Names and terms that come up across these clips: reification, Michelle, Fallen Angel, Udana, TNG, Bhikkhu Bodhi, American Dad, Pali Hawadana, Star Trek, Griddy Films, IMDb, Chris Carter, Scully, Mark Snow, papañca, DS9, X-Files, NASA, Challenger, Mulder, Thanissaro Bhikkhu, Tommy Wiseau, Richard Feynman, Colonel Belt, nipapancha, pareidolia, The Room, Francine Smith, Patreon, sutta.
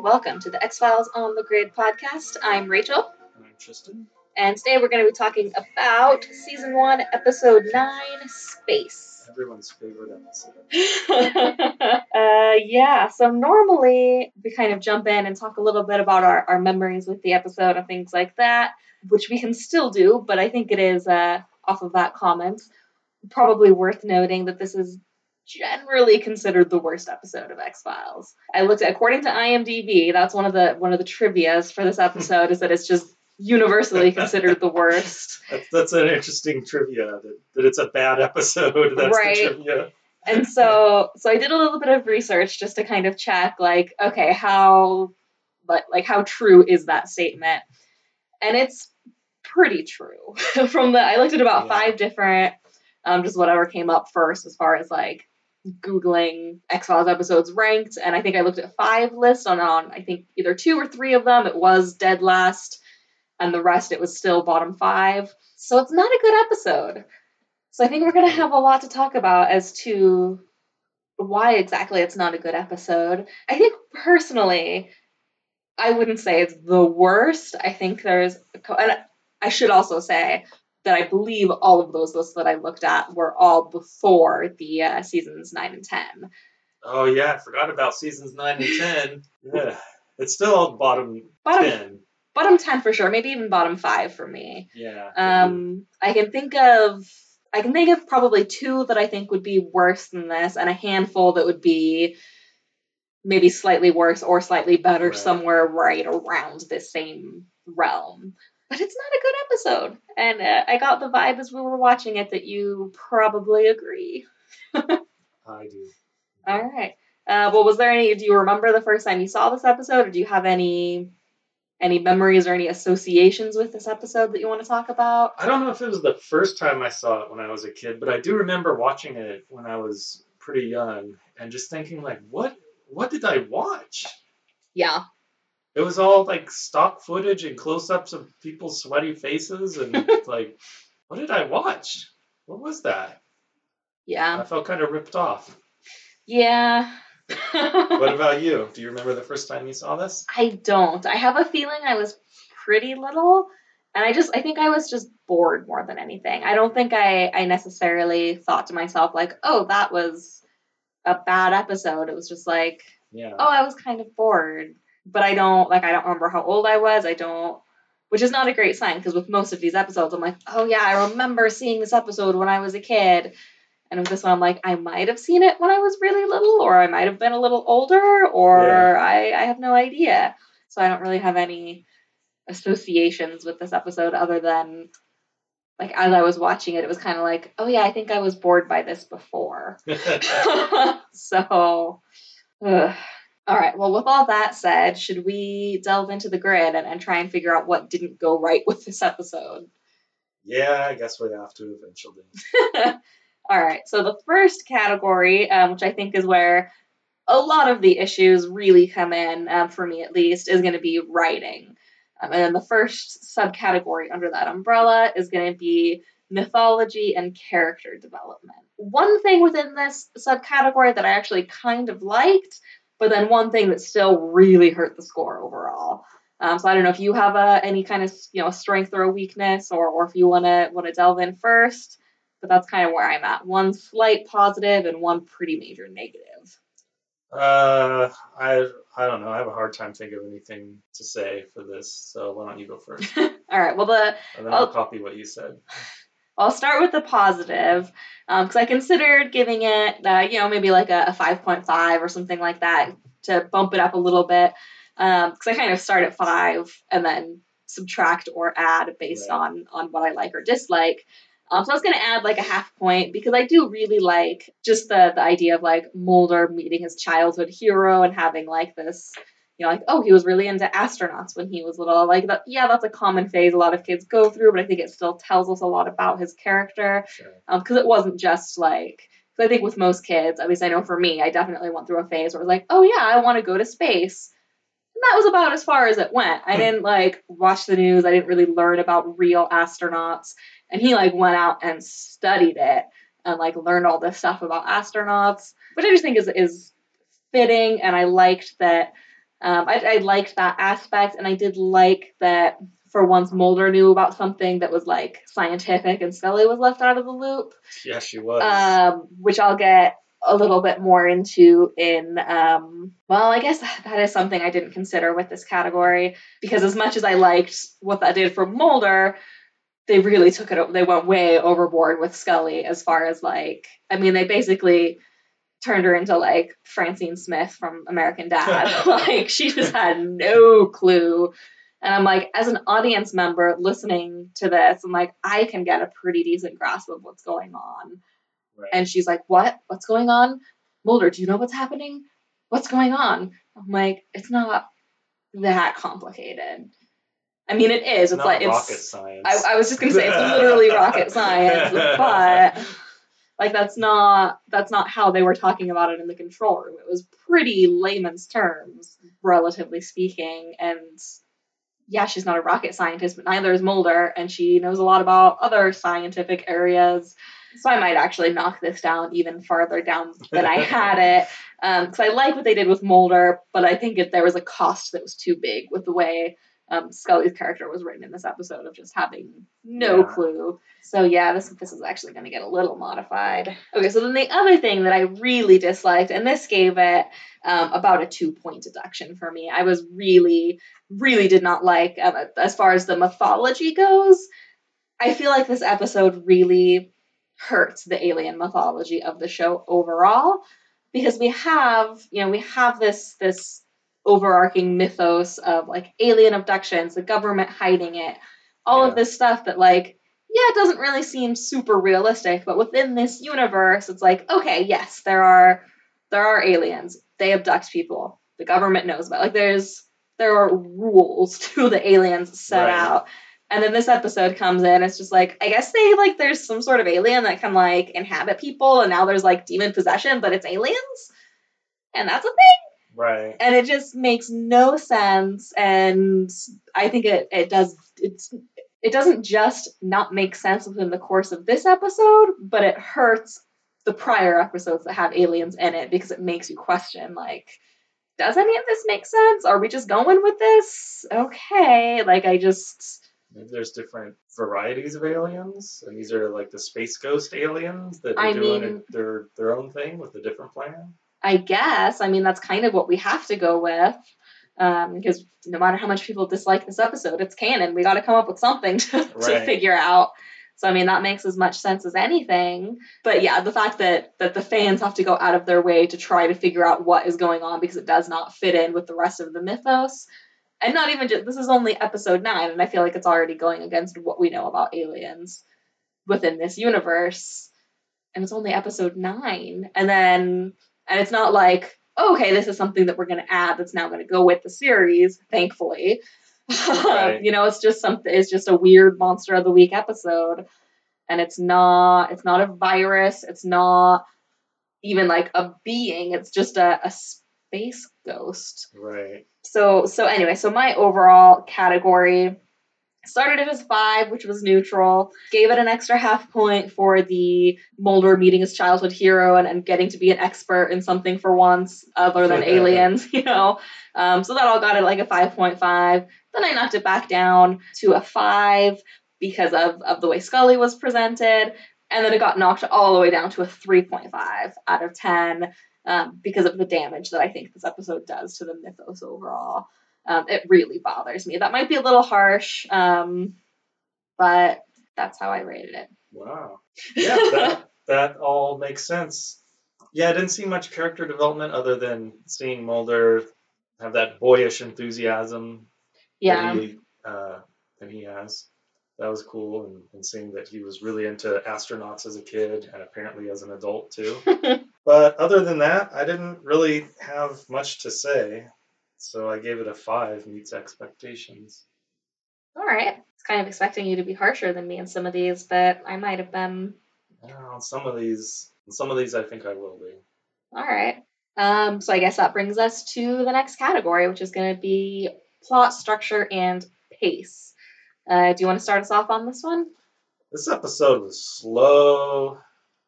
and welcome to the X-Files on the Grid podcast. I'm Rachel. And I'm Tristan. And today we're going to be talking about Season 1, Episode 9, Space. Everyone's favorite episode. So normally we kind of jump in and talk a little bit about our memories with the episode and things like that, which we can still do, but I think it is, off of that comment, probably worth noting that this is generally considered the worst episode of X-Files. I looked at, according to IMDb, that's one of the trivias for this episode is that it's just universally considered the worst. That's an interesting trivia that it's a bad episode. That's right. The trivia. And so I did a little bit of research just to kind of check, like, okay, how true is that statement? And it's pretty true. I looked at about five different, just whatever came up first as far as like Googling X-Files episodes ranked, and I think I looked at five lists on I think either two or three of them. It was dead last, and the rest it was still bottom five. So it's not a good episode. So I think we're going to have a lot to talk about as to why exactly it's not a good episode. I think personally, I wouldn't say it's the worst. I think there's, and I should also say that I believe all of those lists that I looked at were all before the seasons 9 and 10. Oh, yeah. I forgot about seasons 9 and 10. Yeah. It's still bottom 10. Bottom 10 for sure. Maybe even bottom 5 for me. Yeah. I can think of probably two that I think would be worse than this, and a handful that would be maybe slightly worse or slightly better, right, somewhere right around this same realm. But it's not a good episode. And I got the vibe as we were watching it that you probably agree. I do. All right. Do you remember the first time you saw this episode, or do you have any memories or any associations with this episode that you want to talk about? I don't know if it was the first time I saw it when I was a kid, but I do remember watching it when I was pretty young and just thinking, like, what did I watch? Yeah. It was all, like, stock footage and close-ups of people's sweaty faces, and, like, what did I watch? What was that? Yeah. I felt kind of ripped off. Yeah. What about you? Do you remember the first time you saw this? I don't. I have a feeling I was pretty little, and I think I was just bored more than anything. I don't think I necessarily thought to myself, like, oh, that was a bad episode. It was just like, oh, I was kind of bored. But I don't remember how old I was. Which is not a great sign, because with most of these episodes, I'm like, oh yeah, I remember seeing this episode when I was a kid. And with this one, I'm like, I might have seen it when I was really little, or I might have been a little older, or I have no idea. So I don't really have any associations with this episode other than, like, as I was watching it, it was kind of like, oh yeah, I think I was bored by this before. So, all right, well, with all that said, should we delve into the grid and try and figure out what didn't go right with this episode? Yeah, I guess we have to eventually. All right, so the first category, which I think is where a lot of the issues really come in, for me at least, is going to be writing. And then the first subcategory under that umbrella is going to be mythology and character development. One thing within this subcategory that I actually kind of liked, but then one thing that still really hurt the score overall. So I don't know if you have any kind of, strength or a weakness, or if you want to delve in first. But that's kind of where I'm at. One slight positive and one pretty major negative. I don't know. I have a hard time thinking of anything to say for this. So why don't you go first? All right. Well, and then I'll copy what you said. I'll start with the positive, because I considered giving it, maybe like a 5.5 or something like that to bump it up a little bit, because I kind of start at 5 and then subtract or add based on what I like or dislike. So I was going to add like a half point, because I do really like just the idea of like Mulder meeting his childhood hero and having like this, like, oh, he was really into astronauts when he was little. Like, that's a common phase a lot of kids go through, but I think it still tells us a lot about his character. Sure. Because it wasn't just like, because I think with most kids, at least I know for me, I definitely went through a phase where it was like, oh yeah, I want to go to space. And that was about as far as it went. I didn't like watch the news. I didn't really learn about real astronauts. And he like went out and studied it and like learned all this stuff about astronauts, which I just think is fitting. And I liked that I liked that aspect, and I did like that for once Mulder knew about something that was like scientific and Scully was left out of the loop. Yes, she was. Which I'll get a little bit more into in, well, I guess that is something I didn't consider with this category, because as much as I liked what that did for Mulder, they really took it, they went way overboard with Scully as far as like, I mean, they basically turned her into like Francine Smith from American Dad. Like, she just had no clue. And I'm like, as an audience member listening to this, I'm like, I can get a pretty decent grasp of what's going on. Right. And she's like, what? What's going on? Mulder, do you know what's happening? What's going on? I'm like, it's not that complicated. I mean, it is. It's not like rocket science. I was just going to say, it's literally rocket science. But like, that's not how they were talking about it in the control room. It was pretty layman's terms, relatively speaking. And yeah, she's not a rocket scientist, but neither is Mulder. And she knows a lot about other scientific areas. So I might actually knock this down even farther down than I had it. Because I like what they did with Mulder, but I think there was a cost that was too big with the way Scully's character was written in this episode, of just having no clue. So yeah, this is actually going to get a little modified. Okay, so then the other thing that I really disliked, and this gave it about a 2-point deduction for me. I was really, really did not like, as far as the mythology goes, I feel like this episode really hurts the alien mythology of the show overall, because we have this overarching mythos of like alien abductions, the government hiding it, all of this stuff that like, it doesn't really seem super realistic, but within this universe, it's like, okay, yes, there are aliens, they abduct people, the government knows about it. Like there are rules to the aliens set out. And then this episode comes in, it's just like, I guess they like, there's some sort of alien that can like inhabit people, and now there's like demon possession, but it's aliens? And that's a thing? Right. And it just makes no sense, and I think it doesn't just not make sense within the course of this episode, but it hurts the prior episodes that have aliens in it, because it makes you question like, does any of this make sense? Are we just going with this? Okay. Like, I just... Maybe there's different varieties of aliens, and these are like the space ghost aliens that are doing their own thing with a different plan. I guess. I mean, that's kind of what we have to go with, because no matter how much people dislike this episode, it's canon. We got to come up with something to figure out. So, I mean, that makes as much sense as anything. But yeah, the fact that the fans have to go out of their way to try to figure out what is going on, because it does not fit in with the rest of the mythos. And not even just, this is only episode 9, and I feel like it's already going against what we know about aliens within this universe. And it's only episode 9. And it's not like, oh, okay, this is something that we're going to add that's now going to go with the series, thankfully. Right. It's just something, it's just a weird Monster of the Week episode. And it's not a virus. It's not even like a being. It's just a space ghost. Right. So anyway, so my overall category started it as 5, which was neutral, gave it an extra half point for the Mulder meeting his childhood hero and getting to be an expert in something for once other than aliens, so that all got it like a 5.5. Then I knocked it back down to a 5 because of the way Scully was presented. And then it got knocked all the way down to a 3.5 out of 10. Because of the damage that I think this episode does to the mythos overall. It really bothers me. That might be a little harsh, but that's how I rated it. Wow. Yeah, that all makes sense. Yeah, I didn't see much character development other than seeing Mulder have that boyish enthusiasm that he has. That was cool, and seeing that he was really into astronauts as a kid and apparently as an adult too. But other than that, I didn't really have much to say, so I gave it a 5 meets expectations. All right. I was kind of expecting you to be harsher than me in some of these, but I might have been. Oh, some of these I think I will be. All right. So I guess that brings us to the next category, which is going to be plot structure and pace. Do you want to start us off on this one? This episode was slow.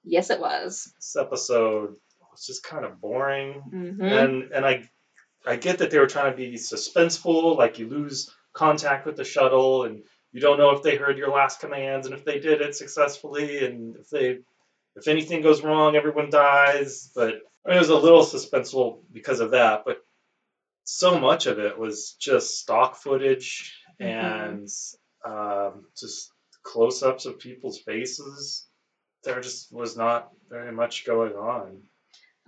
Yes, it was. This episode was just kind of boring. Mm-hmm. And I I get that they were trying to be suspenseful, like you lose contact with the shuttle and you don't know if they heard your last commands and if they did it successfully and if anything goes wrong, everyone dies. But I mean, it was a little suspenseful because of that, but so much of it was just stock footage and just close-ups of people's faces. There just was not very much going on.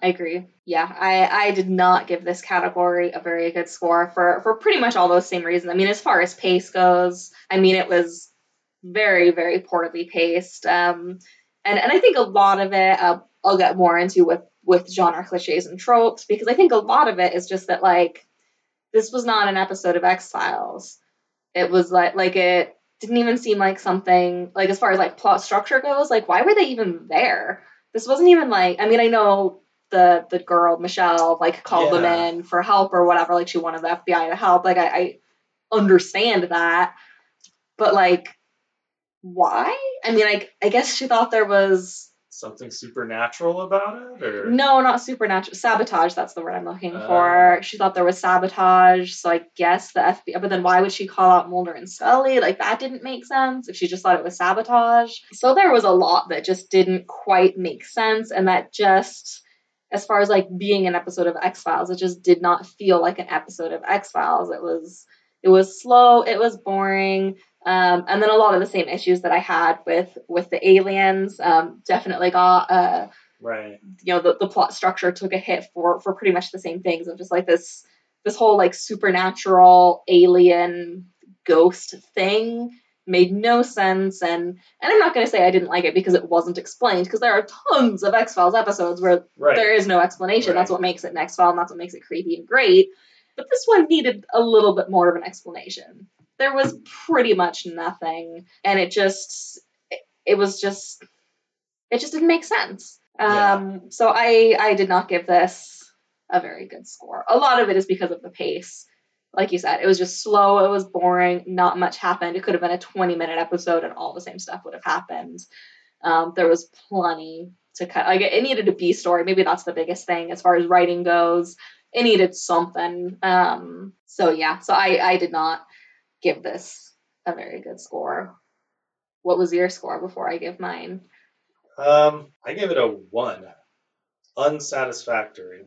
I agree. Yeah, I did not give this category a very good score for pretty much all those same reasons. I mean, as far as pace goes, I mean, it was very, very poorly paced. And I think a lot of it, I'll get more into with genre cliches and tropes, because I think a lot of it is just that, like, this was not an episode of X-Files. It was like it didn't even seem like something, like, as far as, like, plot structure goes, like, why were they even there? This wasn't even, like, I mean, I know the girl, Michelle, like, called them in for help or whatever, like, she wanted the FBI to help. Like, I understand that, but, like, why? I mean, I guess she thought there was something supernatural about it, or no, not supernatural. Sabotage, that's the word I'm looking for. She thought there was sabotage, so I guess the FBI, but then why would she call out Mulder and Scully? Like, that didn't make sense if she just thought it was sabotage. So there was a lot that just didn't quite make sense, and that just, as far as, like, being an episode of X-Files, it just did not feel like an episode of X-Files. It was slow, it was boring. And then a lot of the same issues that I had with the aliens definitely got, right. You know, the plot structure took a hit for pretty much the same things of just, like, this whole, like, supernatural alien ghost thing made no sense. And I'm not going to say I didn't like it because it wasn't explained, because there are tons of X-Files episodes where there is no explanation. Right. That's what makes it an X-File, and that's what makes it creepy and great. But this one needed a little bit more of an explanation. There was pretty much nothing, and it just didn't make sense. So I did not give this a very good score. A lot of it is because of the pace. Like you said, it was just slow, it was boring, not much happened. It could have been a 20-minute episode, and all the same stuff would have happened. There was plenty to cut. Like, it needed a B story. Maybe that's the biggest thing as far as writing goes. It needed something. So I did not give this a very good score. What was your score before I give mine? I gave it a 1. Unsatisfactory.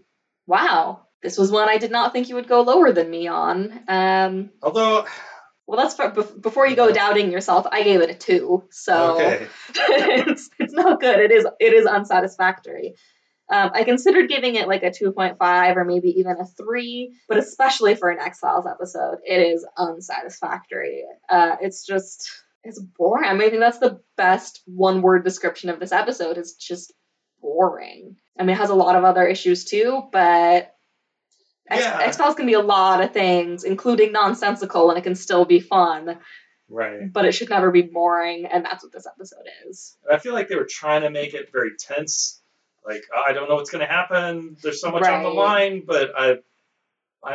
Wow. This was one I did not think you would go lower than me on. Although, well, that's before you go doubting yourself, I gave it a 2. So okay. It's not good. It is unsatisfactory. I considered giving it like a 2.5 or maybe even a 3, but especially for an X-Files episode, it is unsatisfactory. It's boring. I mean, I think that's the best one-word description of this episode. It's just boring. I mean, it has a lot of other issues too, but X-Files can be a lot of things, including nonsensical, and it can still be fun. Right. But it should never be boring, and that's what this episode is. I feel like they were trying to make it very tense. Like, I don't know what's going to happen. There's so much on the line, but I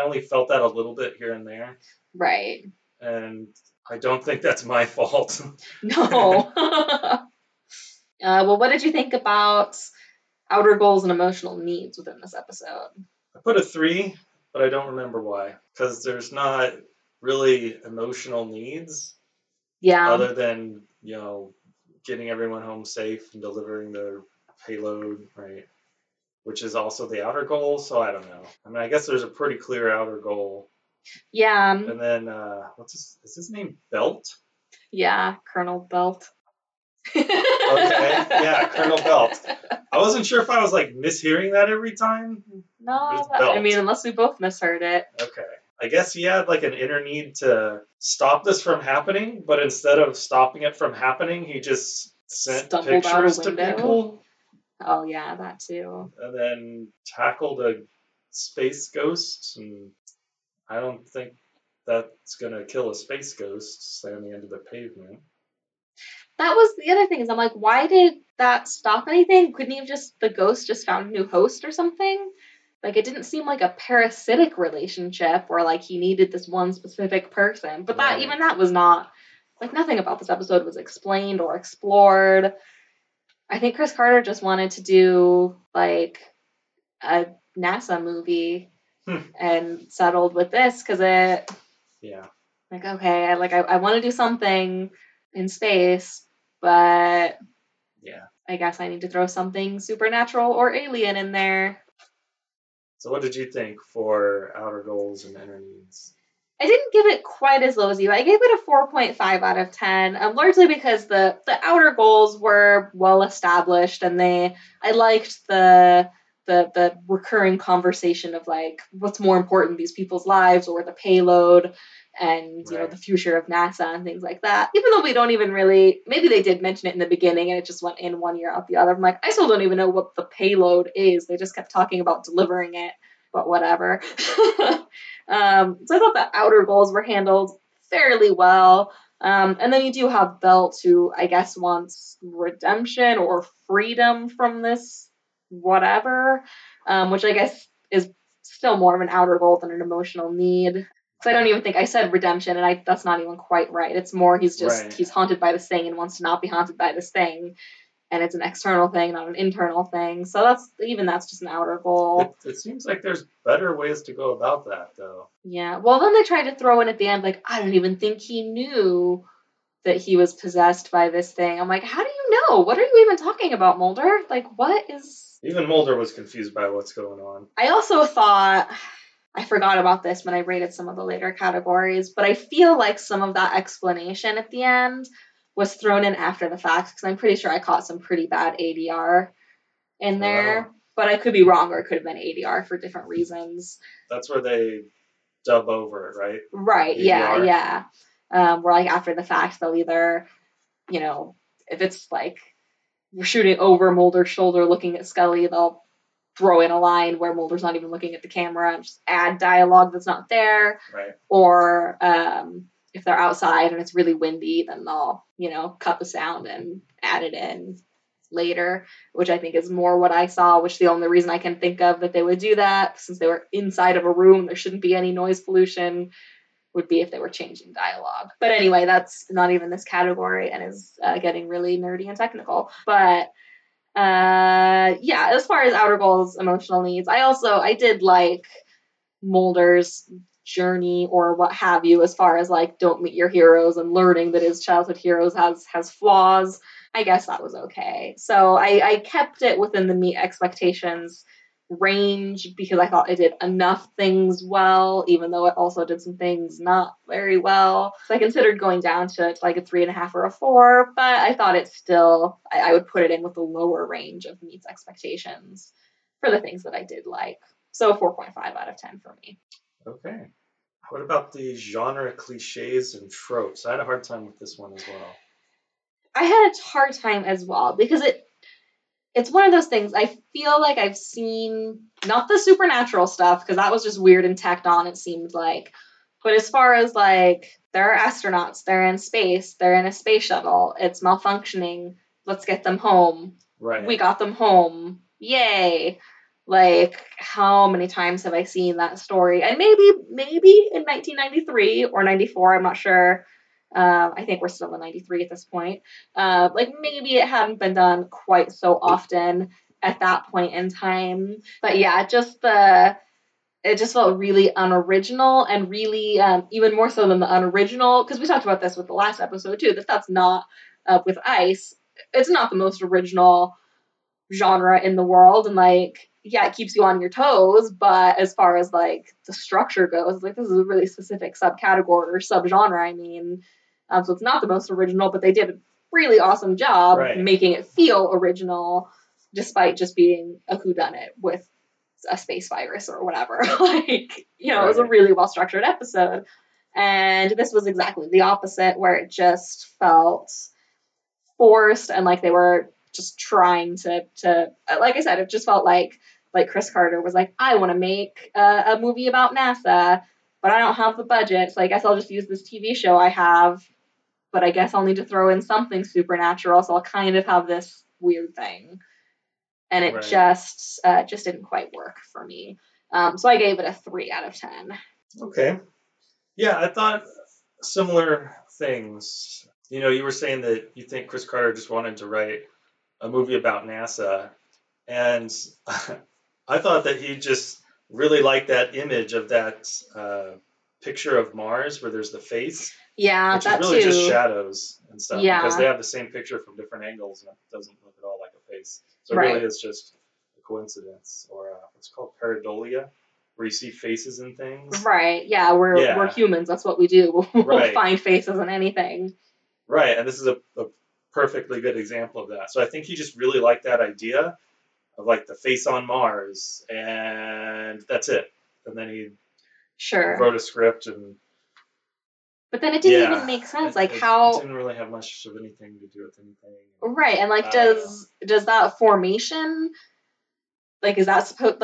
only felt that a little bit here and there. Right. And I don't think that's my fault. No. Well, what did you think about outer goals and emotional needs within this episode? I put a 3, but I don't remember why. Because there's not really emotional needs. Yeah. Other than, you know, getting everyone home safe and delivering their payload, right, which is also the outer goal, so I don't know. I mean, I guess there's a pretty clear outer goal. Yeah. And then, is his name Belt? Yeah, Colonel Belt. Okay, yeah, Colonel Belt. I wasn't sure if I was, like, mishearing that every time. No, I mean, unless we both misheard it. Okay. I guess he had, like, an inner need to stop this from happening, but instead of stopping it from happening, he just sent pictures to people. Oh, yeah, that too. And then tackled a space ghost. And I don't think that's going to kill a space ghost standing under the pavement. That was the other thing is I'm like, why did that stop anything? Couldn't he have just, the ghost just found a new host or something? Like, it didn't seem like a parasitic relationship where, like, he needed this one specific person. But that, even that was not, like, nothing about this episode was explained or explored. I think Chris Carter just wanted to do, like, a NASA movie and settled with this because it. Yeah. Like, okay, I want to do something in space, but yeah, I guess I need to throw something supernatural or alien in there. So what did you think for outer goals and inner needs? I didn't give it quite as low as you. I gave it a 4.5 out of 10, largely because the outer goals were well established, and I liked the recurring conversation of like what's more important, these people's lives or the payload, and you know, the future of NASA and things like that. Even though we don't even really, maybe they did mention it in the beginning and it just went in one ear out the other. I'm like, I still don't even know what the payload is. They just kept talking about delivering it, but whatever. So I thought the outer goals were handled fairly well. And then you do have Belt, who I guess wants redemption or freedom from this whatever, which I guess is still more of an outer goal than an emotional need. So I don't even think I said redemption, and that's not even quite right. It's more he's haunted by this thing and wants to not be haunted by this thing. And it's an external thing, not an internal thing. So that's just an outer goal. It seems like there's better ways to go about that, though. Yeah. Well, then they tried to throw in at the end, like, I don't even think he knew that he was possessed by this thing. I'm like, how do you know? What are you even talking about, Mulder? Like, what is... Even Mulder was confused by what's going on. I also thought... I forgot about this when I rated some of the later categories, but I feel like some of that explanation at the end was thrown in after the fact, because I'm pretty sure I caught some pretty bad ADR in there, but I could be wrong, or it could have been ADR for different reasons. That's where they dub over it, right? Right, ADR. Yeah. Where like after the fact, they'll either, you know, if it's like we're shooting over Mulder's shoulder looking at Scully, they'll throw in a line where Mulder's not even looking at the camera and just add dialogue that's not there. Right. Or if they're outside and it's really windy, then they'll, you know, cut the sound and add it in later, which I think is more what I saw, which the only reason I can think of that they would do that, since they were inside of a room, there shouldn't be any noise pollution, would be if they were changing dialogue. But anyway, that's not even this category and is getting really nerdy and technical. But as far as outer goals, emotional needs, I did like Mulder's journey or what have you, as far as like don't meet your heroes and learning that his childhood heroes has flaws. I guess that was okay. So I kept it within the meet expectations range because I thought it did enough things well, even though it also did some things not very well. So I considered going down to like a 3.5 or a 4, but I thought it still, I would put it in with the lower range of meets expectations for the things that I did like. So 4.5 out of 10 for me. Okay. What about the genre cliches and tropes? I had a hard time with this one as well. I had a hard time as well because it's one of those things I feel like I've seen, not the supernatural stuff, because that was just weird and tacked on, it seemed like. But as far as like, there are astronauts, they're in space, they're in a space shuttle, it's malfunctioning, let's get them home. Right. We got them home. Yay. Like, how many times have I seen that story? And maybe in 1993 or 94, I'm not sure. I think we're still in 93 at this point. Maybe it hadn't been done quite so often at that point in time. But yeah, it just felt really unoriginal and really even more so than the unoriginal, because we talked about this with the last episode too, that that's not with ICE. It's not the most original genre in the world. And like, yeah, it keeps you on your toes, but as far as like the structure goes, like this is a really specific subcategory or subgenre, so it's not the most original, but they did a really awesome job making it feel original, despite just being a whodunit with a space virus or whatever. Like, you know, it was a really well-structured episode. And this was exactly the opposite, where it just felt forced and like they were just trying to, like I said, it just felt like Chris Carter was like, I want to make a movie about NASA, but I don't have the budget, so I guess I'll just use this TV show I have, but I guess I'll need to throw in something supernatural, so I'll kind of have this weird thing. And it just didn't quite work for me. So I gave it a 3 out of 10. Okay. Yeah, I thought similar things. You know, you were saying that you think Chris Carter just wanted to write a movie about NASA, and I thought that he just really like that image of that picture of Mars where there's the face. Yeah, which that is really too. Just shadows and stuff. Yeah. Because they have the same picture from different angles and it doesn't look at all like a face. So it really is just a coincidence, or what's called pareidolia, where you see faces and things. Right. Yeah, we're humans. That's what we do. We'll find faces in anything. Right. And this is a perfectly good example of that. So I think he just really liked that idea of like the face on Mars, and that's it. And then he wrote a script and. But then it didn't even make sense. It didn't really have much of anything to do with anything. Right. And does that formation, is that supposed,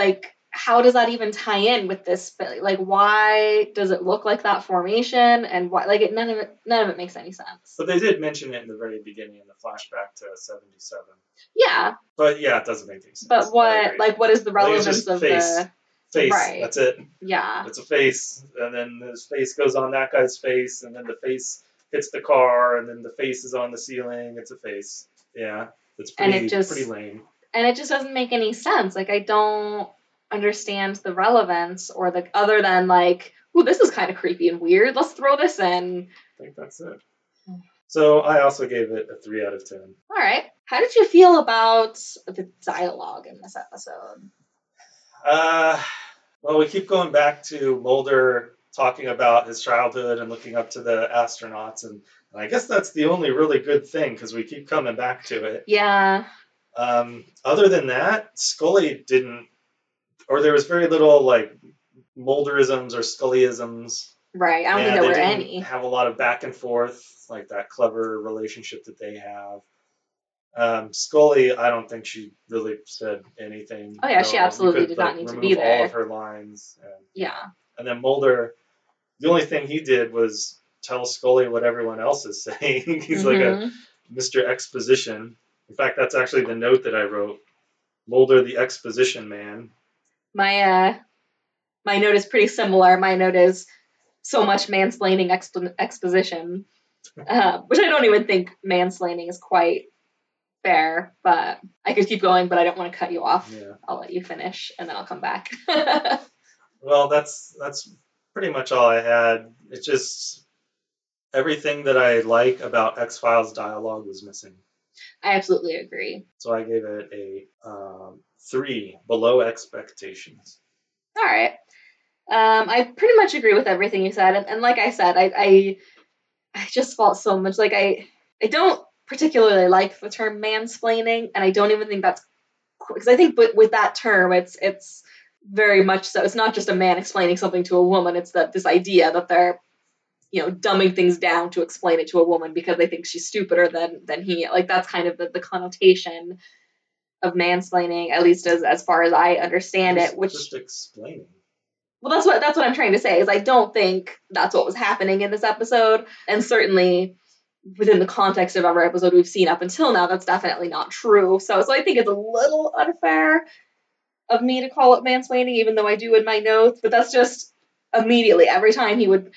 how does that even tie in with this? Why does it look like that formation? And why, none of it makes any sense. But they did mention it in the very beginning in the flashback to 77. Yeah. But yeah, it doesn't make any sense. But what is the relevance of the face? Right. That's it. Yeah. It's a face, and then his face goes on that guy's face, and then the face hits the car, and then the face is on the ceiling. It's a face. Yeah. It's pretty lame. And it just doesn't make any sense. I don't understand the relevance, or other than this is kind of creepy and weird. Let's throw this in. I think that's it. So I also gave it a 3 out of 10. All right. How did you feel about the dialogue in this episode? Well, we keep going back to Mulder talking about his childhood and looking up to the astronauts, and I guess that's the only really good thing because we keep coming back to it. Yeah. Other than that, Scully didn't, or there was very little Mulderisms or Scullyisms. Right. I don't think there were any. Have a lot of back and forth, like that clever relationship that they have. Scully, I don't think she really said anything. Oh yeah, she absolutely did not need to be there. All of her lines. And then Mulder, the only thing he did was tell Scully what everyone else is saying. He's like a Mr. Exposition. In fact, that's actually the note that I wrote. Mulder, the exposition man. My note is pretty similar. My note is so much mansplaining exposition, which I don't even think mansplaining is quite fair, but I could keep going, but I don't want to cut you off. Yeah. I'll let you finish and then I'll come back. Well, that's pretty much all I had. It's just everything that I like about X-Files dialogue was missing. I absolutely agree. So I gave it a 3, below expectations. All right. I pretty much agree with everything you said. And like I said, I just felt so much I don't particularly like the term mansplaining. And I don't even think that's cool, because I think with that term, it's very much so. It's not just a man explaining something to a woman. It's that this idea that they're, dumbing things down to explain it to a woman because they think she's stupider than he. That's kind of the connotation of mansplaining, at least as far as I understand it. Which just explaining. Well, that's what I'm trying to say, is I don't think that's what was happening in this episode. And certainly within the context of every episode we've seen up until now, that's definitely not true. So I think it's a little unfair of me to call it mansplaining, even though I do in my notes. But that's just immediately, every time he would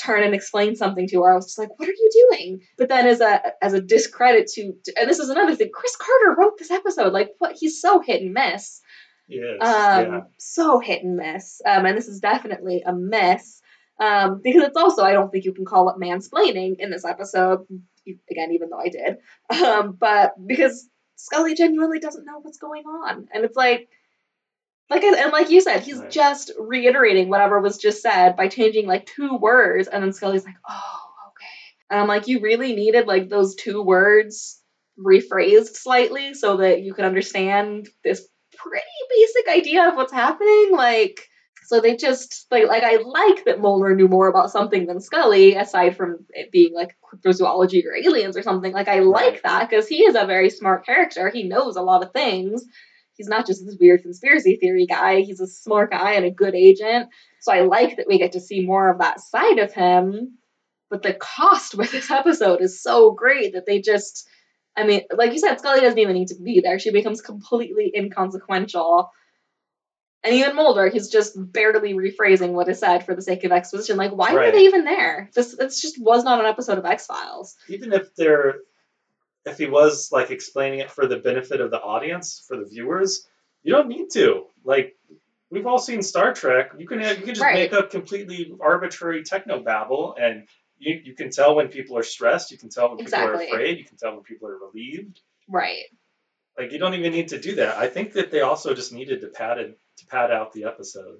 turn and explain something to her, I was just like, what are you doing? But then as a discredit to, and this is another thing, Chris Carter wrote this episode, what, he's so hit and miss. Yes, so hit and miss. And this is definitely a miss, because it's also, I don't think you can call it mansplaining in this episode, again, even though I did, but because Scully genuinely doesn't know what's going on. And it's and like you said, he's just reiterating whatever was just said by changing 2 words. And then Scully's like, oh, okay. And I'm like, you really needed those 2 words rephrased slightly so that you could understand this pretty basic idea of what's happening. So they just, I like that Mulder knew more about something than Scully, aside from it being cryptozoology or aliens or something. I like that, because he is a very smart character. He knows a lot of things. He's not just this weird conspiracy theory guy. He's a smart guy and a good agent. So I like that we get to see more of that side of him. But the cost with this episode is so great that they just, I mean, like you said, Scully doesn't even need to be there. She becomes completely inconsequential. And even Mulder, he's just barely rephrasing what is said for the sake of exposition. Why were they even there? This just was not an episode of X-Files. Even if they're, if he was explaining it for the benefit of the audience, for the viewers, you don't need to. We've all seen Star Trek. You can just make up completely arbitrary technobabble, and you can tell when people are stressed. You can tell when people are afraid. You can tell when people are relieved. Right. Like, you don't even need to do that. I think that they also just needed to pad out the episode.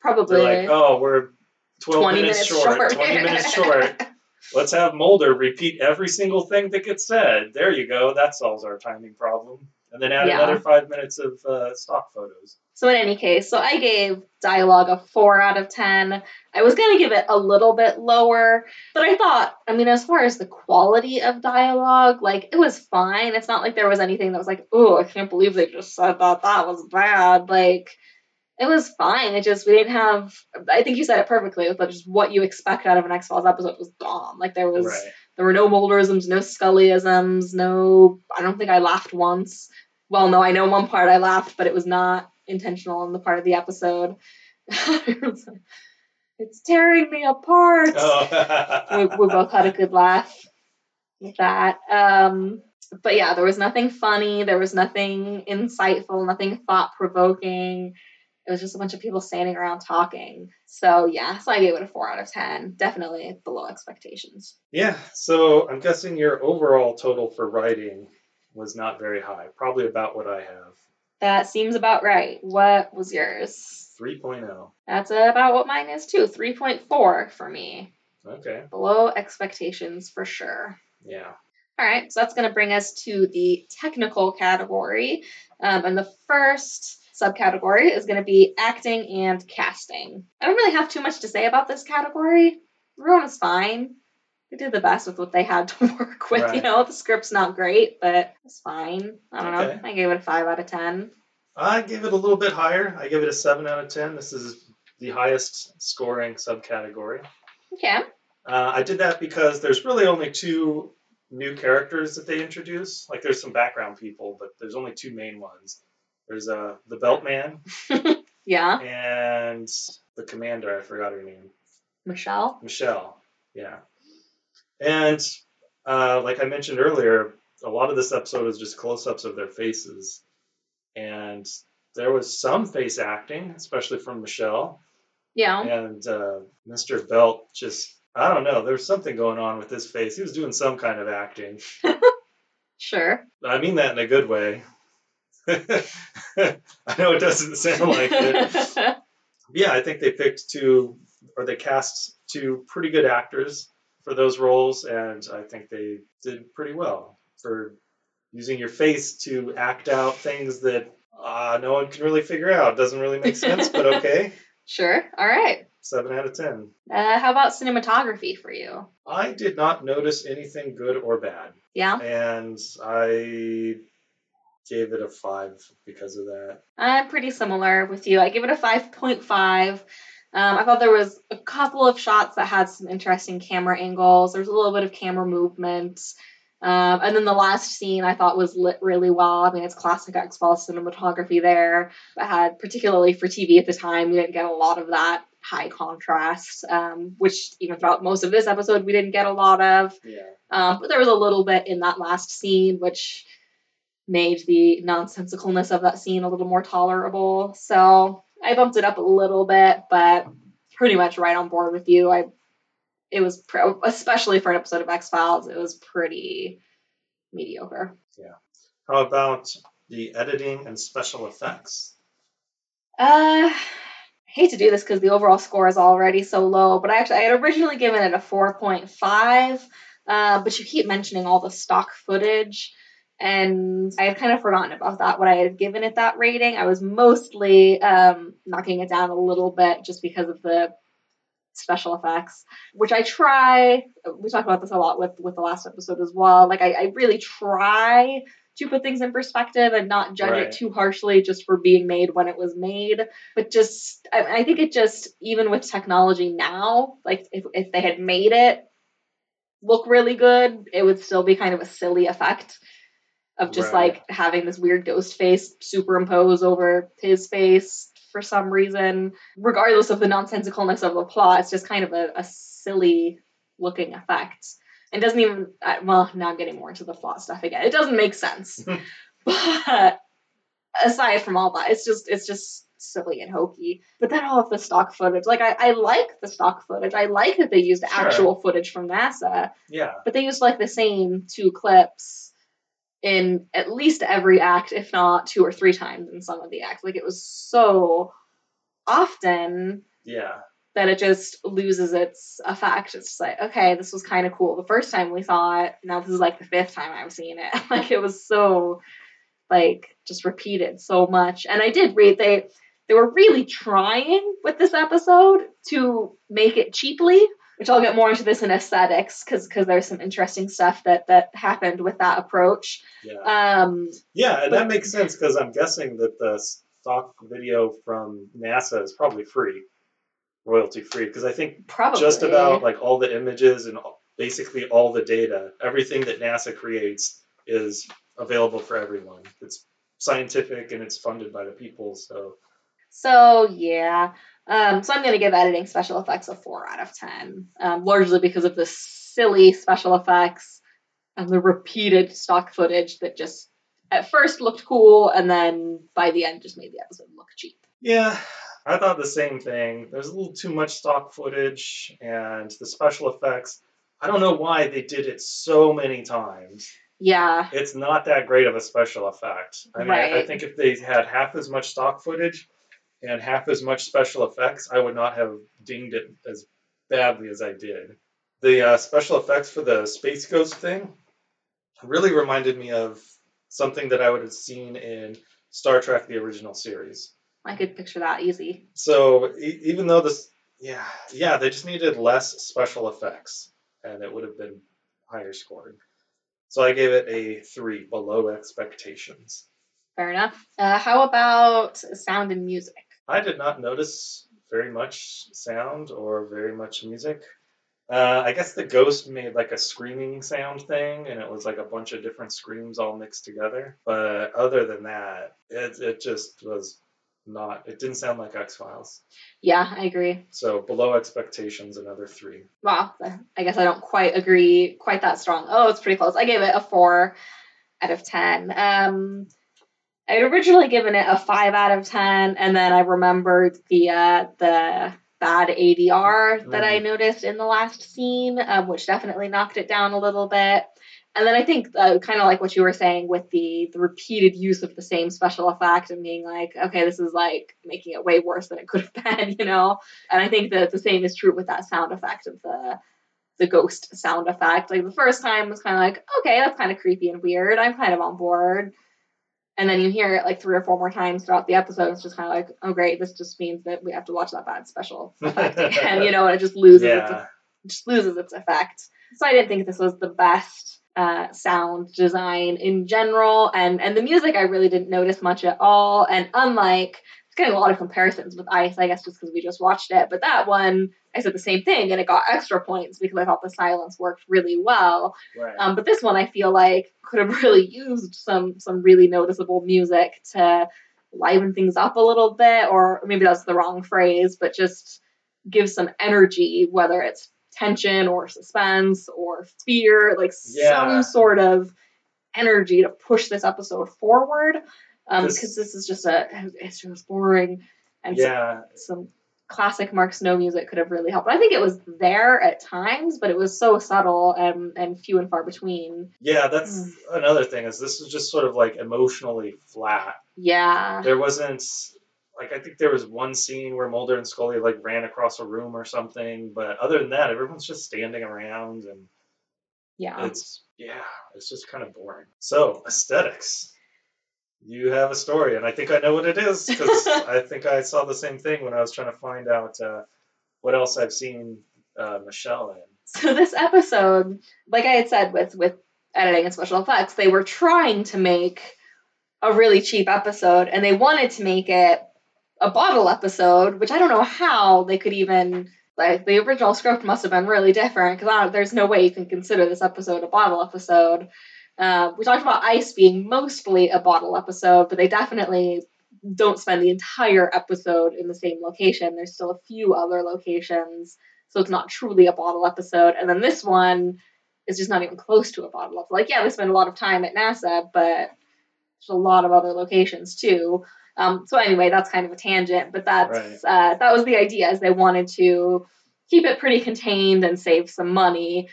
Probably. They're like, oh, we're 20 minutes short. Let's have Mulder repeat every single thing that gets said. There you go. That solves our timing problem. And then add another 5 minutes of stock photos. So in any case, so I gave dialogue a 4 out of 10. I was going to give it a little bit lower, but I thought, I mean, as far as the quality of dialogue, like, it was fine. It's not like there was anything that was like, oh, I can't believe they just said that. That was bad. Like, it was fine. It just, we didn't have, I think you said it perfectly, but just what you expect out of an X-Files episode was gone. Like, there were no Mulderisms, no Scullyisms, no, I don't think I laughed once. Well, no, I know one part I laughed, but it was not intentional on the part of the episode. It's tearing me apart. Oh. we both had a good laugh with that. But yeah, there was nothing funny. There was nothing insightful, nothing thought-provoking. It was just a bunch of people standing around talking. So yeah, so I gave it a 4 out of 10. Definitely below expectations. Yeah, so I'm guessing your overall total for writing was not very high. Probably about what I have. That seems about right. What was yours? 3.0. That's about what mine is too. 3.4 for me. Okay. Below expectations for sure. Yeah. All right, so that's going to bring us to the technical category. And the first subcategory is going to be acting and casting. I don't really have too much to say about this category. Everyone was fine. They did the best with what they had to work with. Right. You know, the script's not great, but it's fine. I don't know. I gave it a 5 out of 10. I gave it a little bit higher. I gave it a 7 out of 10. This is the highest scoring subcategory. Okay. I did that because there's really only two new characters that they introduce. Like, there's some background people, but there's only two main ones. There's the Belt Man. Yeah. And the Commander, I forgot her name. Michelle, yeah. And like I mentioned earlier, a lot of this episode was just close-ups of their faces. And there was some face acting, especially from Michelle. Yeah. And Mr. Belt just, I don't know, there was something going on with his face. He was doing some kind of acting. Sure. I mean that in a good way. I know it doesn't sound like it. Yeah, I think they picked they cast two pretty good actors for those roles, and I think they did pretty well for using your face to act out things that no one can really figure out. Doesn't really make sense, but okay. Sure. All right. 7 out of 10. How about cinematography for you? I did not notice anything good or bad. Yeah. And I gave it a 5 because of that. I'm pretty similar with you. I gave it a 5.5. I thought there was a couple of shots that had some interesting camera angles. There's a little bit of camera movement. And then the last scene I thought was lit really well. I mean, it's classic X-Files cinematography there. I had, particularly for TV at the time, we didn't get a lot of that high contrast, which even throughout most of this episode, we didn't get a lot of. Yeah. But there was a little bit in that last scene, which made the nonsensicalness of that scene a little more tolerable. So I bumped it up a little bit, but pretty much right on board with you. Especially for an episode of X-Files, it was pretty mediocre. Yeah. How about the editing and special effects? I hate to do this because the overall score is already so low, but I had originally given it a 4.5, but you keep mentioning all the stock footage. And I had kind of forgotten about that, what I had given it that rating. I was mostly knocking it down a little bit just because of the special effects, which I try. We talked about this a lot with the last episode as well. Like, I really try to put things in perspective and not judge it too harshly just for being made when it was made. But just, I think it just, even with technology now, like if they had made it look really good, it would still be kind of a silly effect of just like having this weird ghost face superimposed over his face for some reason. Regardless of the nonsensicalness of the plot, it's just kind of a silly looking effect. And doesn't even, well, now I'm getting more into the plot stuff again. It doesn't make sense. But aside from all that, it's just silly and hokey. But then all of the stock footage, like I like the stock footage. I like that they used actual footage from NASA. Yeah. But they used like the same two clips in at least every act, if not 2 or 3 times in some of the acts. Like it was so often. Yeah. That it just loses its effect. It's just like, okay, this was kind of cool the first time we saw it. Now this is like the 5th time I've seen it. Like it was so, like, just repeated so much. And I did read they were really trying with this episode to make it cheaply, which I'll get more into this in aesthetics because there's some interesting stuff that happened with that approach. Yeah, and that makes sense because I'm guessing that the stock video from NASA is probably free. Royalty free, because I think probably just about like all the images and basically all the data, everything that NASA creates is available for everyone. It's scientific and it's funded by the people. So yeah. So I'm going to give editing special effects a 4 out of 10, largely because of the silly special effects and the repeated stock footage that just at first looked cool and then by the end just made the episode look cheap. Yeah. I thought the same thing. There's a little too much stock footage and the special effects. I don't know why they did it so many times. Yeah. It's not that great of a special effect. I mean, right. I think if they had half as much stock footage and half as much special effects, I would not have dinged it as badly as I did. The special effects for the Space Ghost thing really reminded me of something that I would have seen in Star Trek, the original series. I could picture that easy. So even though this, they just needed less special effects and it would have been higher scored. So I gave it a 3, below expectations. Fair enough. How about sound and music? I did not notice very much sound or very much music. I guess the ghost made like a screaming sound thing, and it was like a bunch of different screams all mixed together. But other than that, it just was... It didn't sound like X-Files. Yeah, I agree. So below expectations, another 3. Wow, I guess I don't quite agree quite that strong. Oh, it's pretty close. I gave it a 4 out of 10. I had originally given it a 5 out of 10, and then I remembered the bad ADR that I noticed in the last scene, which definitely knocked it down a little bit. And then I think kind of like what you were saying with the repeated use of the same special effect and being like, okay, this is like making it way worse than it could have been, you know? And I think that the same is true with that sound effect of the ghost sound effect. Like the first time was kind of like, okay, that's kind of creepy and weird. I'm kind of on board. And then you hear it like 3 or 4 more times throughout the episode. It's just kind of like, oh, great. This just means that we have to watch that bad special effect again, you know, and it just loses its effect. So I didn't think this was the best sound design in general, and the music I really didn't notice much at all. And unlike, it's getting a lot of comparisons with Ice, I guess just because we just watched it, but that one I said the same thing and it got extra points because I thought the silence worked really well. Right. But this one I feel like could have really used some really noticeable music to liven things up a little bit, or maybe that's the wrong phrase, but just give some energy, whether it's tension or suspense or fear, like some sort of energy to push this episode forward, because this is just it's just boring, and some classic Mark Snow music could have really helped. I think it was there at times, but it was so subtle and few and far between. Yeah, that's another thing, is this was just sort of like emotionally flat. Yeah, there wasn't like, I think there was one scene where Mulder and Scully like ran across a room or something, but other than that, everyone's just standing around, and it's just kind of boring. So aesthetics, you have a story, and I think I know what it is because I think I saw the same thing when I was trying to find out what else I've seen Michelle in. So this episode, like I had said with editing and special effects, they were trying to make a really cheap episode, and they wanted to make it a bottle episode, which I don't know how they could even, like, the original script must have been really different, because there's no way you can consider this episode a bottle episode. We talked about Ice being mostly a bottle episode, but they definitely don't spend the entire episode in the same location. There's still a few other locations, so it's not truly a bottle episode. And then this one is just not even close to a bottle episode. Like, yeah, they spend a lot of time at NASA, but there's a lot of other locations too. So anyway, that's kind of a tangent, but that's right. That was the idea, is they wanted to keep it pretty contained and save some money.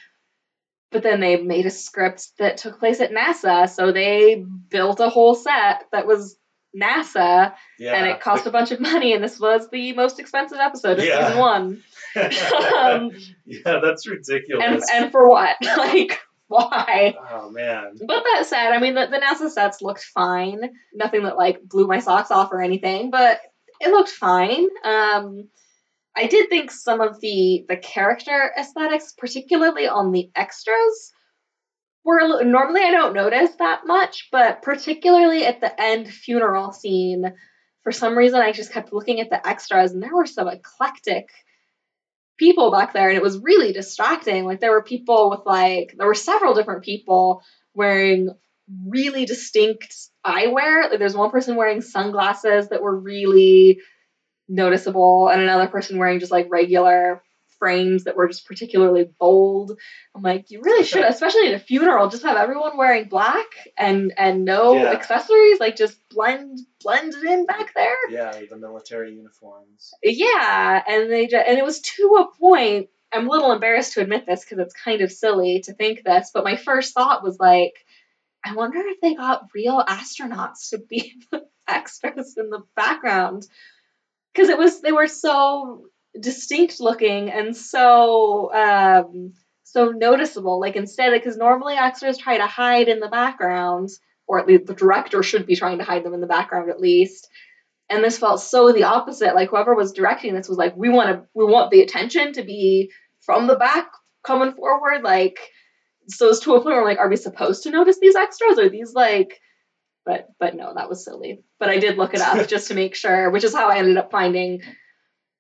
But then they made a script that took place at NASA, so they built a whole set that was NASA, and it cost a bunch of money, and this was the most expensive episode of season one. That's ridiculous. And for what? Like, why? Oh, man. But that said, I mean, the NASA sets looked fine. Nothing that, like, blew my socks off or anything, but it looked fine. I did think some of the character aesthetics, particularly on the extras, were a little, normally I don't notice that much, but particularly at the end funeral scene, for some reason I just kept looking at the extras, and there were some eclectic people back there, and it was really distracting. Like, there were people with, like, there were several different people wearing really distinct eyewear. Like, there's one person wearing sunglasses that were really noticeable, and another person wearing just like regular frames that were just particularly bold. I'm like, you really should, especially at a funeral, just have everyone wearing black and no accessories. Like, just blend it in back there. Yeah, the military uniforms. Yeah, and they just, and it was to a point. I'm a little embarrassed to admit this because it's kind of silly to think this, but my first thought was like, I wonder if they got real astronauts to be the extras in the background. Because it was, they were so distinct looking and so so noticeable. Like, instead, because normally extras try to hide in the background, or at least the director should be trying to hide them in the background at least. And this felt so the opposite. Like, whoever was directing this was like, we want the attention to be from the back coming forward. Like, so it's to a point where I'm like, are we supposed to notice these extras? Are these like? But no, that was silly. But I did look it up just to make sure, which is how I ended up finding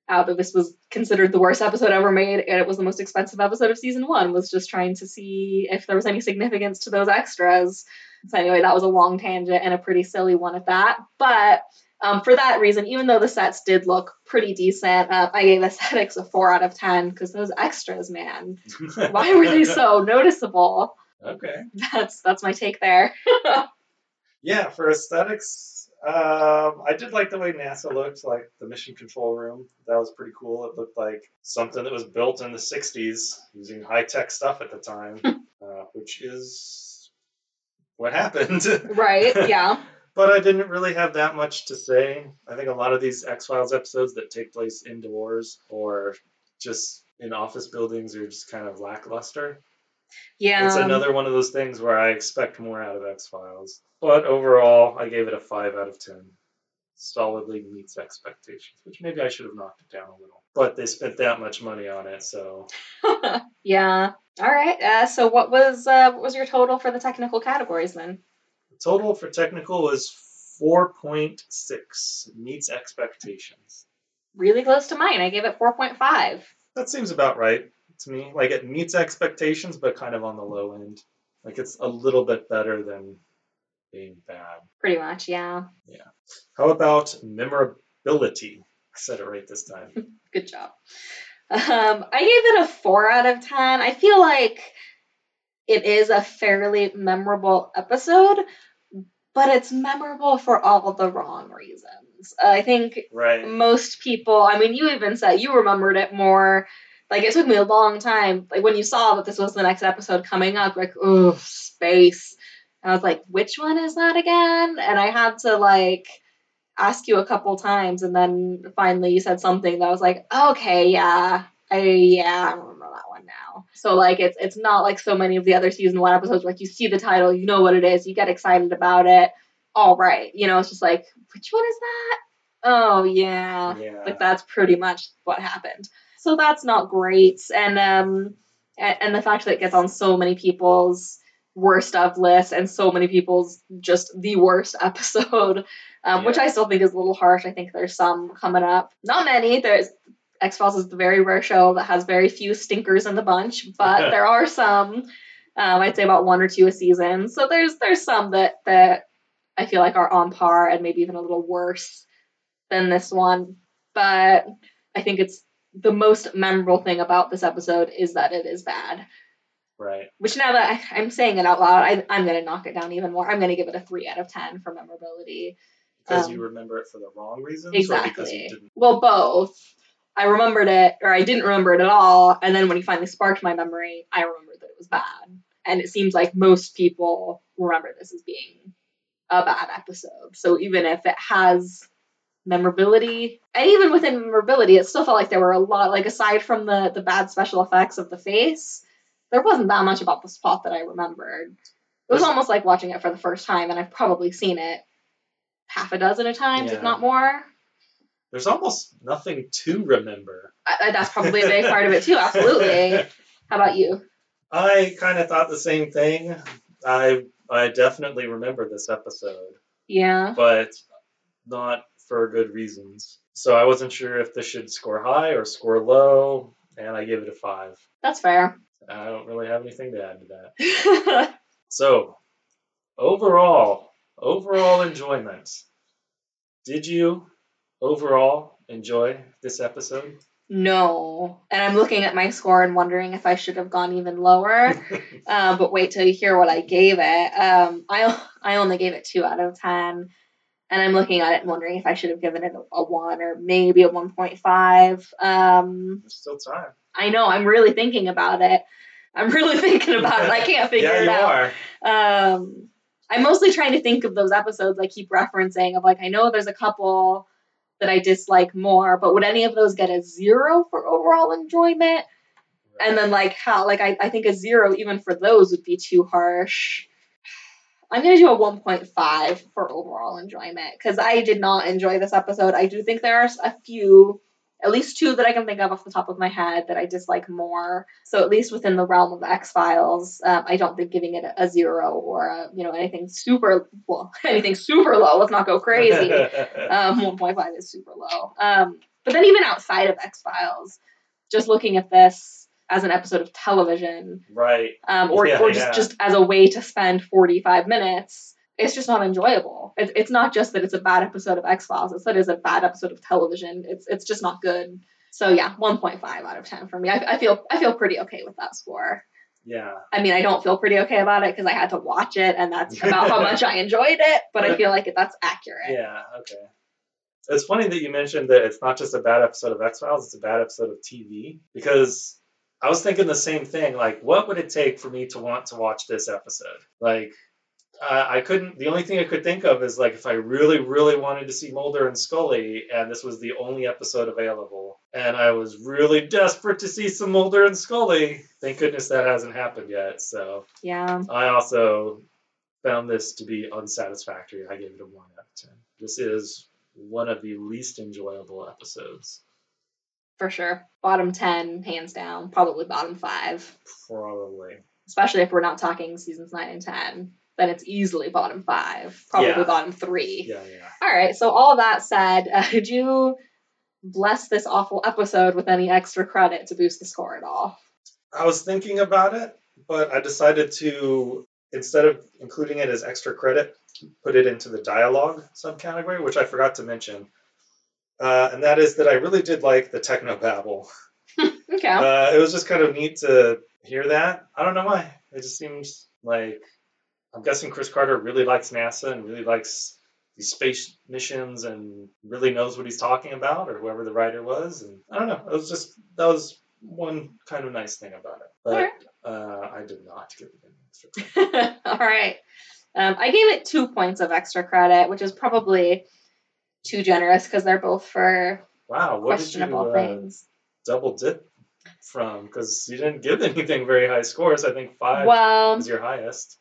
out that this was considered the worst episode ever made, and it was the most expensive episode of season one, was just trying to see if there was any significance to those extras. So anyway, that was a long tangent and a pretty silly one at that. But for that reason, even though the sets did look pretty decent, I gave aesthetics a 4 out of 10 because those extras, man, why were they so noticeable? Okay, that's my take there. Yeah, for aesthetics, I did like the way NASA looked, like the mission control room. That was pretty cool. It looked like something that was built in the 60s using high-tech stuff at the time, which is what happened. Right, yeah. But I didn't really have that much to say. I think a lot of these X-Files episodes that take place indoors or just in office buildings are just kind of lackluster. Yeah. It's another one of those things where I expect more out of X-Files. But overall, I gave it a 5 out of 10. Solidly meets expectations, which maybe I should have knocked it down a little. But they spent that much money on it, so. Yeah. All right. So what was your total for the technical categories then? The total for technical was 4.6. Meets expectations. Really close to mine. I gave it 4.5. That seems about right. To me, like, it meets expectations, but kind of on the low end. Like, it's a little bit better than being bad. Pretty much, yeah. Yeah. How about memorability? I said it right this time. Good job. I gave it a 4 out of 10. I feel like it is a fairly memorable episode, but it's memorable for all the wrong reasons. I think most people, I mean, you even said you remembered it more. Like, it took me a long time. Like, when you saw that this was the next episode coming up, like, oh, space. And I was like, which one is that again? And I had to, like, ask you a couple times. And then finally you said something that I was like, okay, I remember that one now. So, like, it's not like so many of the other season one episodes where, like, you see the title, you know what it is, you get excited about it. All right. You know, it's just like, which one is that? Oh, yeah. Like, that's pretty much what happened. So that's not great. And the fact that it gets on so many people's worst of list and so many people's just the worst episode, which I still think is a little harsh. I think there's some coming up. Not many. There's X-Files is the very rare show that has very few stinkers in the bunch, but there are some. I'd say about one or two a season. So there's some that I feel like are on par and maybe even a little worse than this one. But I think it's the most memorable thing about this episode is that it is bad. Right. Which, now that I'm saying it out loud, I'm going to knock it down even more. I'm going to give it a 3 out of 10 for memorability. Because you remember it for the wrong reasons? Exactly. Or because you didn't? Well, both. I remembered it, or I didn't remember it at all, and then when he finally sparked my memory, I remembered that it was bad. And it seems like most people remember this as being a bad episode. So even if it has memorability, and even within memorability, it still felt like there were a lot, like aside from the bad special effects of the face, there wasn't that much about this plot that I remembered. It was almost like watching it for the first time, and I've probably seen it half a dozen of times, if not more. There's almost nothing to remember. That's probably a big part of it too, absolutely. How about you? I kind of thought the same thing. I definitely remember this episode. Yeah. But not for good reasons. So I wasn't sure if this should score high or score low, and I gave it a 5. That's fair. I don't really have anything to add to that. So, overall enjoyment. Did you overall enjoy this episode? No. And I'm looking at my score and wondering if I should have gone even lower. But wait till you hear what I gave it. I only gave it 2 out of 10. And I'm looking at it and wondering if I should have given it a 1 or maybe a 1.5. There's still time. I know. I'm really thinking about it. I can't figure it out. Yeah, you are. I'm mostly trying to think of those episodes I keep referencing of, like, I know there's a couple that I dislike more, but would any of those get a 0 for overall enjoyment? Right. And then, like, how, like, I think a 0 even for those would be too harsh. I'm going to do a 1.5 for overall enjoyment because I did not enjoy this episode. I do think there are a few, at least 2 that I can think of off the top of my head that I dislike more. So at least within the realm of X-Files, I don't think giving it a 0 or a, you know, anything super low. Let's not go crazy. 1.5 is super low. But then even outside of X-Files, just looking at this as an episode of television, right? Just as a way to spend 45 minutes, it's just not enjoyable. It's not just that it's a bad episode of X-Files; it's that it's a bad episode of television. It's just not good. So yeah, 1.5 out of 10 for me. I feel pretty okay with that score. Yeah. I mean, I don't feel pretty okay about it because I had to watch it, and that's about how much I enjoyed it. But I feel like that's accurate. Yeah. Okay. It's funny that you mentioned that it's not just a bad episode of X-Files; it's a bad episode of TV because I was thinking the same thing. Like, what would it take for me to want to watch this episode? Like, I couldn't. The only thing I could think of is, like, if I really, really wanted to see Mulder and Scully, and this was the only episode available, and I was really desperate to see some Mulder and Scully. Thank goodness that hasn't happened yet. So yeah, I also found this to be unsatisfactory. I gave it a 1 out of 10. This is one of the least enjoyable episodes. For sure. Bottom 10, hands down. Probably bottom 5. Probably. Especially if we're not talking seasons 9 and 10. Then it's easily bottom 5. Probably bottom 3. Yeah. All right. So all that said, could you bless this awful episode with any extra credit to boost the score at all? I was thinking about it, but I decided to, instead of including it as extra credit, put it into the dialogue subcategory, which I forgot to mention. And that is that I really did like the technobabble. Okay. It was just kind of neat to hear that. I don't know why. It just seems like, I'm guessing Chris Carter really likes NASA and really likes these space missions and really knows what he's talking about, or whoever the writer was. And I don't know. That was one kind of nice thing about it. But right. I did not give it an extra credit. All right. I gave it 2 points of extra credit, which is probably too generous because they're both for questionable things. Double dip from, because you didn't give anything very high scores. I think 5 is your highest,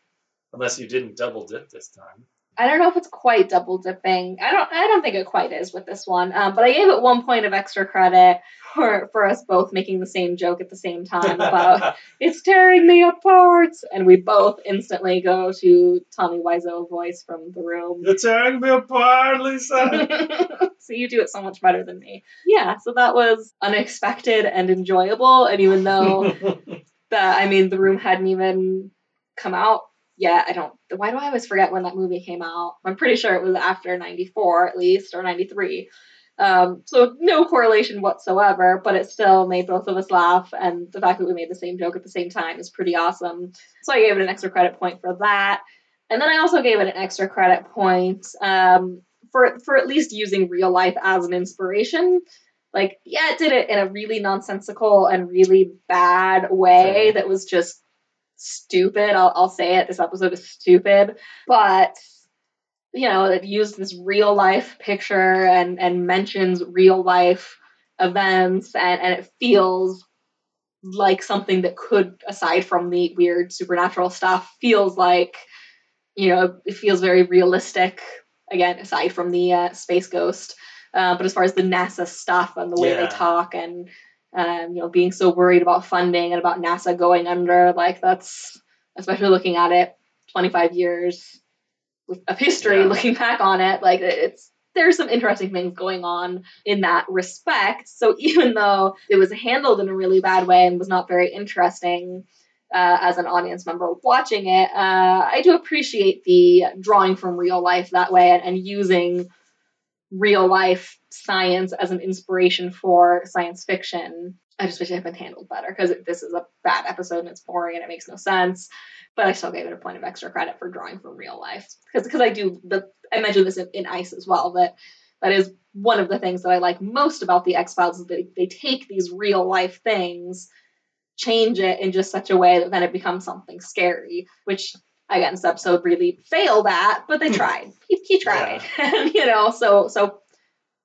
unless you didn't double dip this time. I don't know if it's quite double dipping. I don't think it quite is with this one. But I gave it 1 point of extra credit for us both making the same joke at the same time about it's tearing me apart, and we both instantly go to Tommy Wiseau voice from The Room. You're tearing me apart, Lisa. So you do it so much better than me. Yeah. So that was unexpected and enjoyable. And even though The Room hadn't even come out. Yeah, why do I always forget when that movie came out? I'm pretty sure it was after 94 at least, or 93. So no correlation whatsoever, but it still made both of us laugh. And the fact that we made the same joke at the same time is pretty awesome. So I gave it an extra credit point for that. And then I also gave it an extra credit point for at least using real life as an inspiration. Like, yeah, it did it in a really nonsensical and really bad way that was just stupid. I'll say it. This episode is stupid. But, you know, it used this real life picture and mentions real life events. And it feels like something that could, aside from the weird supernatural stuff, feels like, you know, it feels very realistic. Again, aside from the space ghost. But as far as the NASA stuff and the way they talk and, you know, being so worried about funding and about NASA going under, like, that's, especially looking at it 25 years of history, looking back on it, like, it's, there's some interesting things going on in that respect. So even though it was handled in a really bad way and was not very interesting as an audience member watching it, I do appreciate the drawing from real life that way and using real life science as an inspiration for science fiction. I just wish it had been handled better, because this is a bad episode and it's boring and it makes no sense, but I still gave it a point of extra credit for drawing from real life, because I do, I mentioned this in ICE as well, that is one of the things that I like most about the X-Files is that they take these real life things, change it in just such a way that then it becomes something scary, which again, this episode really failed at, but they tried. He tried. Yeah. You know, so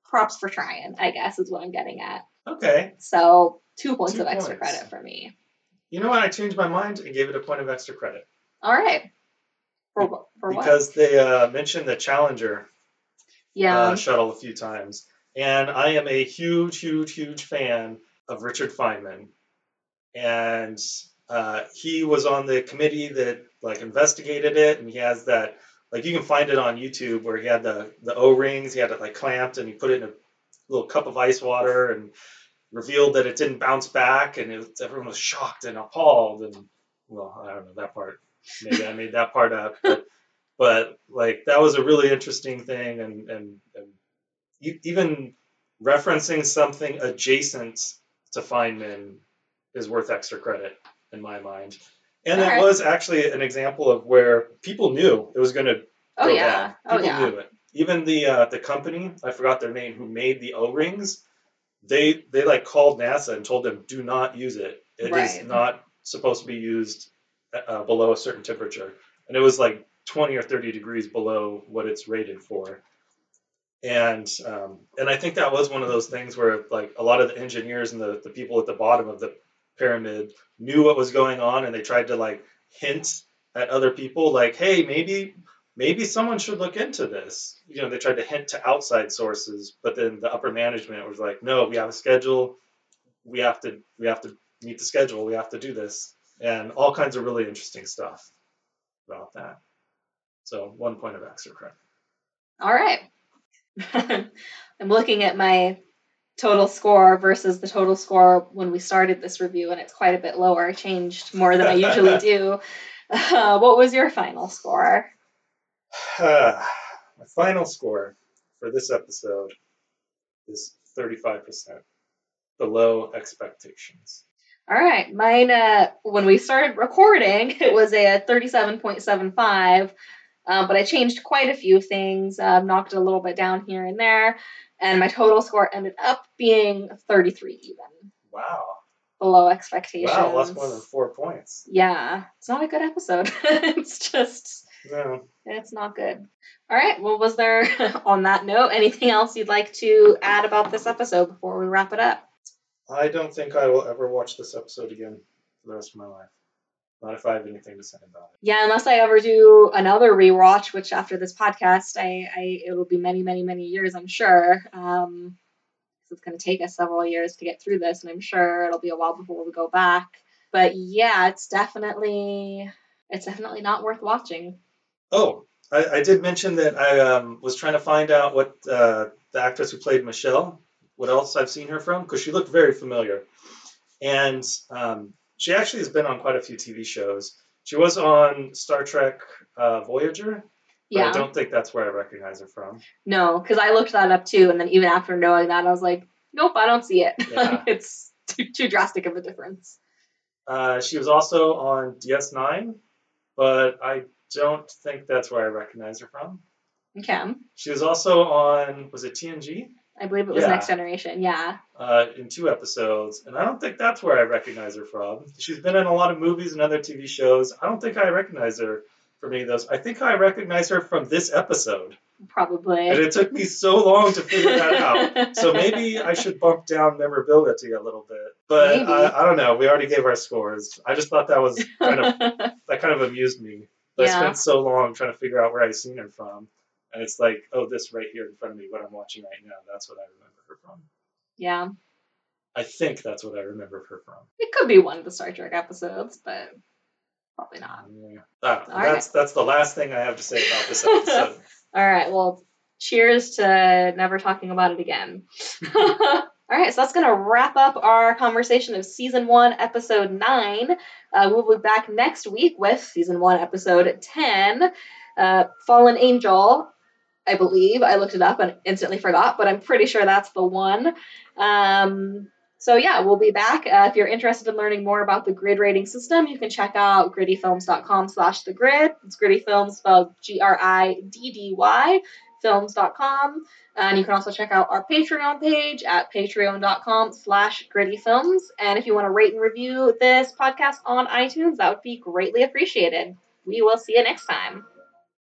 props for trying, I guess, is what I'm getting at. Okay. So 2 points of extra credit for me. You know what? I changed my mind and gave it a point of extra credit. All right. For what? Because they mentioned the Challenger shuttle a few times. And I am a huge, huge, huge fan of Richard Feynman. And he was on the committee that like investigated it, and he has that, like, you can find it on YouTube where he had the O-rings, he had it like clamped, and he put it in a little cup of ice water and revealed that it didn't bounce back, and everyone was shocked and appalled, and well, I don't know that part, maybe I made that part up, but like that was a really interesting thing, and even referencing something adjacent to Feynman is worth extra credit in my mind. And it was actually an example of where people knew it was going to go down. People knew it. Even the company, I forgot their name, who made the O-rings, they like called NASA and told them, do not use it. It is not supposed to be used below a certain temperature. And it was like 20 or 30 degrees below what it's rated for. And I think that was one of those things where like a lot of the engineers and the people at the bottom of the pyramid knew what was going on, and they tried to like hint at other people, like, hey, maybe someone should look into this. You know, they tried to hint to outside sources, but then the upper management was like, no, we have a schedule, we have to meet the schedule, we have to do this, and all kinds of really interesting stuff about that. So 1 point of extra credit. All right. I'm looking at my total score versus the total score when we started this review, and it's quite a bit lower. I changed more than I usually do. What was your final score? My final score for this episode is 35%, below expectations. All right. Mine, when we started recording, it was a 37.75, but I changed quite a few things, knocked a little bit down here and there. And my total score ended up being 33 even. Wow. Below expectations. Wow, lost more than 4 points. Yeah. It's not a good episode. It's just... No. It's not good. All right. Well, was there, on that note, anything else you'd like to add about this episode before we wrap it up? I don't think I will ever watch this episode again for the rest of my life. Not if I have anything to say about it. Yeah, unless I ever do another rewatch, which after this podcast, it will be many, many, many years, I'm sure. So it's going to take us several years to get through this, and I'm sure it'll be a while before we go back. But yeah, it's definitely not worth watching. Oh, I did mention that I was trying to find out what the actress who played Michelle, what else I've seen her from, because she looked very familiar. And... she actually has been on quite a few TV shows. She was on Star Trek Voyager, but I don't think that's where I recognize her from. No, because I looked that up too, and then even after knowing that, I was like, nope, I don't see it. Yeah. It's too drastic of a difference. She was also on DS9, but I don't think that's where I recognize her from. Okay. She was also on, was it TNG? I believe it was Next Generation, yeah. In 2 episodes, and I don't think that's where I recognize her from. She's been in a lot of movies and other TV shows. I don't think I recognize her from any of those. I think I recognize her from this episode. Probably. And it took me so long to figure that out. So maybe I should bump down memorability a little bit. But I don't know. We already gave our scores. I just thought that was kind of amused me. But I spent so long trying to figure out where I've seen her from. And it's like, oh, this right here in front of me, what I'm watching right now, that's what I remember her from. Yeah. I think that's what I remember her from. It could be one of the Star Trek episodes, but probably not. Yeah. That's the last thing I have to say about this episode. All right. Well, cheers to never talking about it again. All right, so that's going to wrap up our conversation of Season 1, Episode 9. We'll be back next week with Season 1, Episode 10, Fallen Angel, I believe. I looked it up and instantly forgot, but I'm pretty sure that's the one. So, yeah, we'll be back. If you're interested in learning more about the grid rating system, you can check out grittyfilms.com/thegrid. It's Gritty Films spelled GRIDDY. films.com, and you can also check out our Patreon page at patreon.com/grittyfilms, and if you want to rate and review this podcast on iTunes, that would be greatly appreciated. We will see you next time.